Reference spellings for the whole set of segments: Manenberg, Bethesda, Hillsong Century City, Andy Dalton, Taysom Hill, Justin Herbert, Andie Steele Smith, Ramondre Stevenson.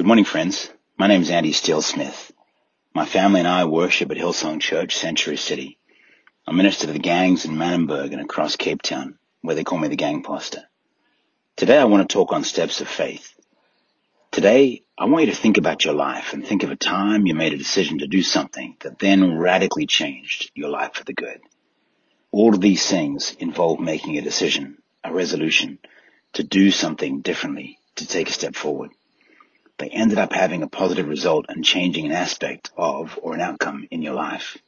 Good morning, friends. My name is Andie Steele Smith. My family and I worship at Hillsong Church, Century City. I minister to the gangs in Manenberg and across Cape Town, where they call me the gang pastor. Today I want to talk on steps of faith. Today I want you to think about your life and think of a time you made a decision to do something that then radically changed your life for the good. All of these things involve making a decision, a resolution, to do something differently, to take a step forward. They ended up having a positive result and changing an aspect of or an outcome in your life.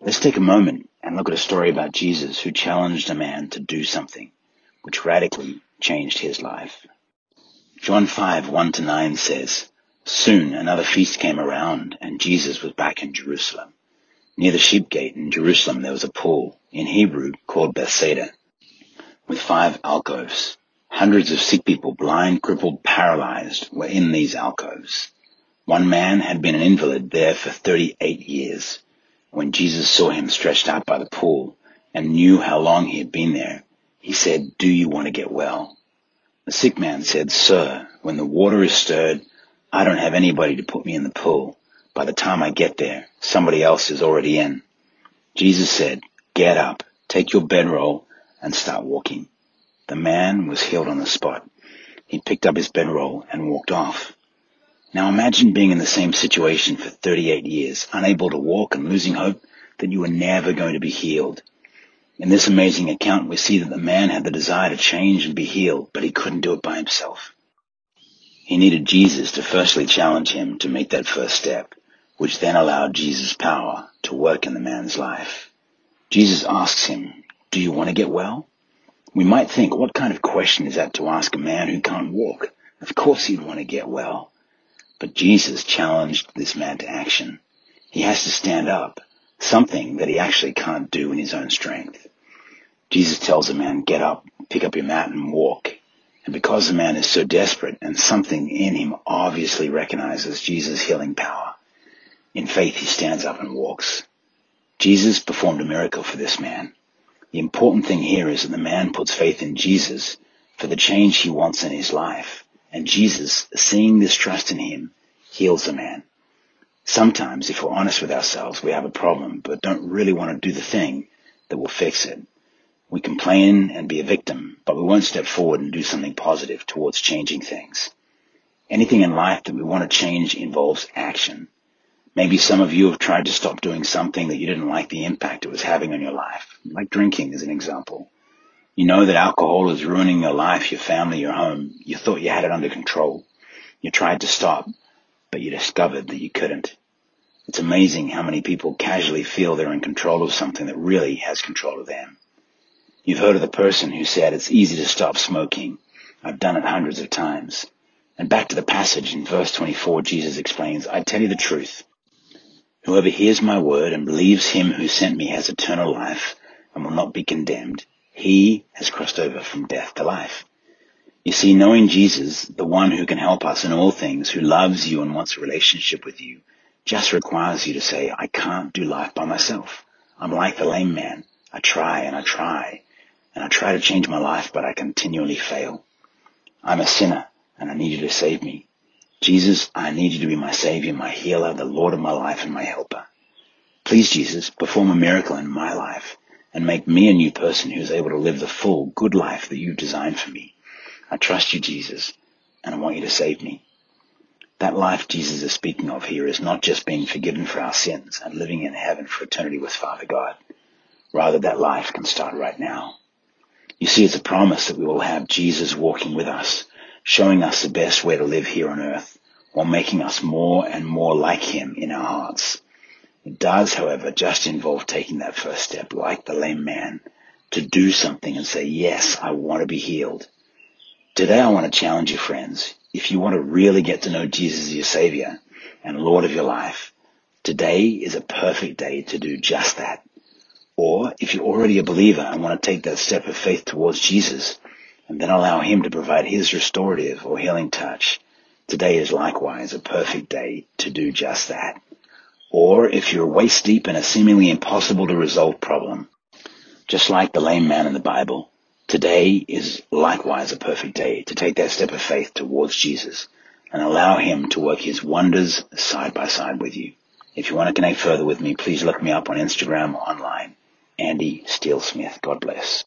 Let's take a moment and look at a story about Jesus who challenged a man to do something which radically changed his life. John 5:1-9 says, "Soon another feast came around, and Jesus was back in Jerusalem. Near the sheep gate in Jerusalem there was a pool, in Hebrew called Bethesda, with 5 alcoves. Hundreds of sick people, blind, crippled, paralyzed, were in these alcoves. One man had been an invalid there for 38 years. When Jesus saw him stretched out by the pool and knew how long he had been there, he said, 'Do you want to get well?' The sick man said, 'Sir, when the water is stirred, I don't have anybody to put me in the pool. By the time I get there, somebody else is already in.' Jesus said, 'Get up, take your bedroll, and start walking.' The man was healed on the spot. He picked up his bedroll and walked off. Now imagine being in the same situation for 38 years, unable to walk and losing hope that you were never going to be healed. In this amazing account, we see that the man had the desire to change and be healed, but he couldn't do it by himself. He needed Jesus to firstly challenge him to make that first step, which then allowed Jesus' power to work in the man's life. Jesus asks him, 'Do you want to get well?' We might think, what kind of question is that to ask a man who can't walk? Of course he'd want to get well. But Jesus challenged this man to action. He has to stand up, something that he actually can't do in his own strength. Jesus tells the man, 'Get up, pick up your mat and walk.' And because the man is so desperate and something in him obviously recognizes Jesus' healing power, in faith he stands up and walks. Jesus performed a miracle for this man. The important thing here is that the man puts faith in Jesus for the change he wants in his life. And Jesus, seeing this trust in him, heals the man. Sometimes, if we're honest with ourselves, we have a problem, but don't really want to do the thing that will fix it. We complain and be a victim, but we won't step forward and do something positive towards changing things. Anything in life that we want to change involves action. Maybe some of you have tried to stop doing something that you didn't like the impact it was having on your life, like drinking as an example. You know that alcohol is ruining your life, your family, your home. You thought you had it under control. You tried to stop, but you discovered that you couldn't. It's amazing how many people casually feel they're in control of something that really has control of them. You've heard of the person who said, 'It's easy to stop smoking. I've done it hundreds of times.' And back to the passage in verse 24, Jesus explains, 'I tell you the truth. Whoever hears my word and believes him who sent me has eternal life and will not be condemned. He has crossed over from death to life.' You see, knowing Jesus, the one who can help us in all things, who loves you and wants a relationship with you, just requires you to say, 'I can't do life by myself. I'm like the lame man. I try and I try, and I try to change my life, but I continually fail. I'm a sinner, and I need you to save me. Jesus, I need you to be my Savior, my healer, the Lord of my life, and my helper. Please, Jesus, perform a miracle in my life and make me a new person who is able to live the full, good life that you've designed for me. I trust you, Jesus, and I want you to save me.' That life Jesus is speaking of here is not just being forgiven for our sins and living in heaven for eternity with Father God. Rather, that life can start right now. You see, it's a promise that we will have Jesus walking with us, showing us the best way to live here on earth, while making us more and more like him in our hearts. It does, however, just involve taking that first step, like the lame man, to do something and say, 'Yes, I want to be healed.' Today I want to challenge you, friends. If you want to really get to know Jesus as your Savior and Lord of your life, today is a perfect day to do just that. Or if you're already a believer and want to take that step of faith towards Jesus, and then allow him to provide his restorative or healing touch, today is likewise a perfect day to do just that. Or if you're waist deep in a seemingly impossible to resolve problem, just like the lame man in the Bible, today is likewise a perfect day to take that step of faith towards Jesus and allow him to work his wonders side by side with you. If you want to connect further with me, please look me up on Instagram or online. Andie Steele Smith. God bless.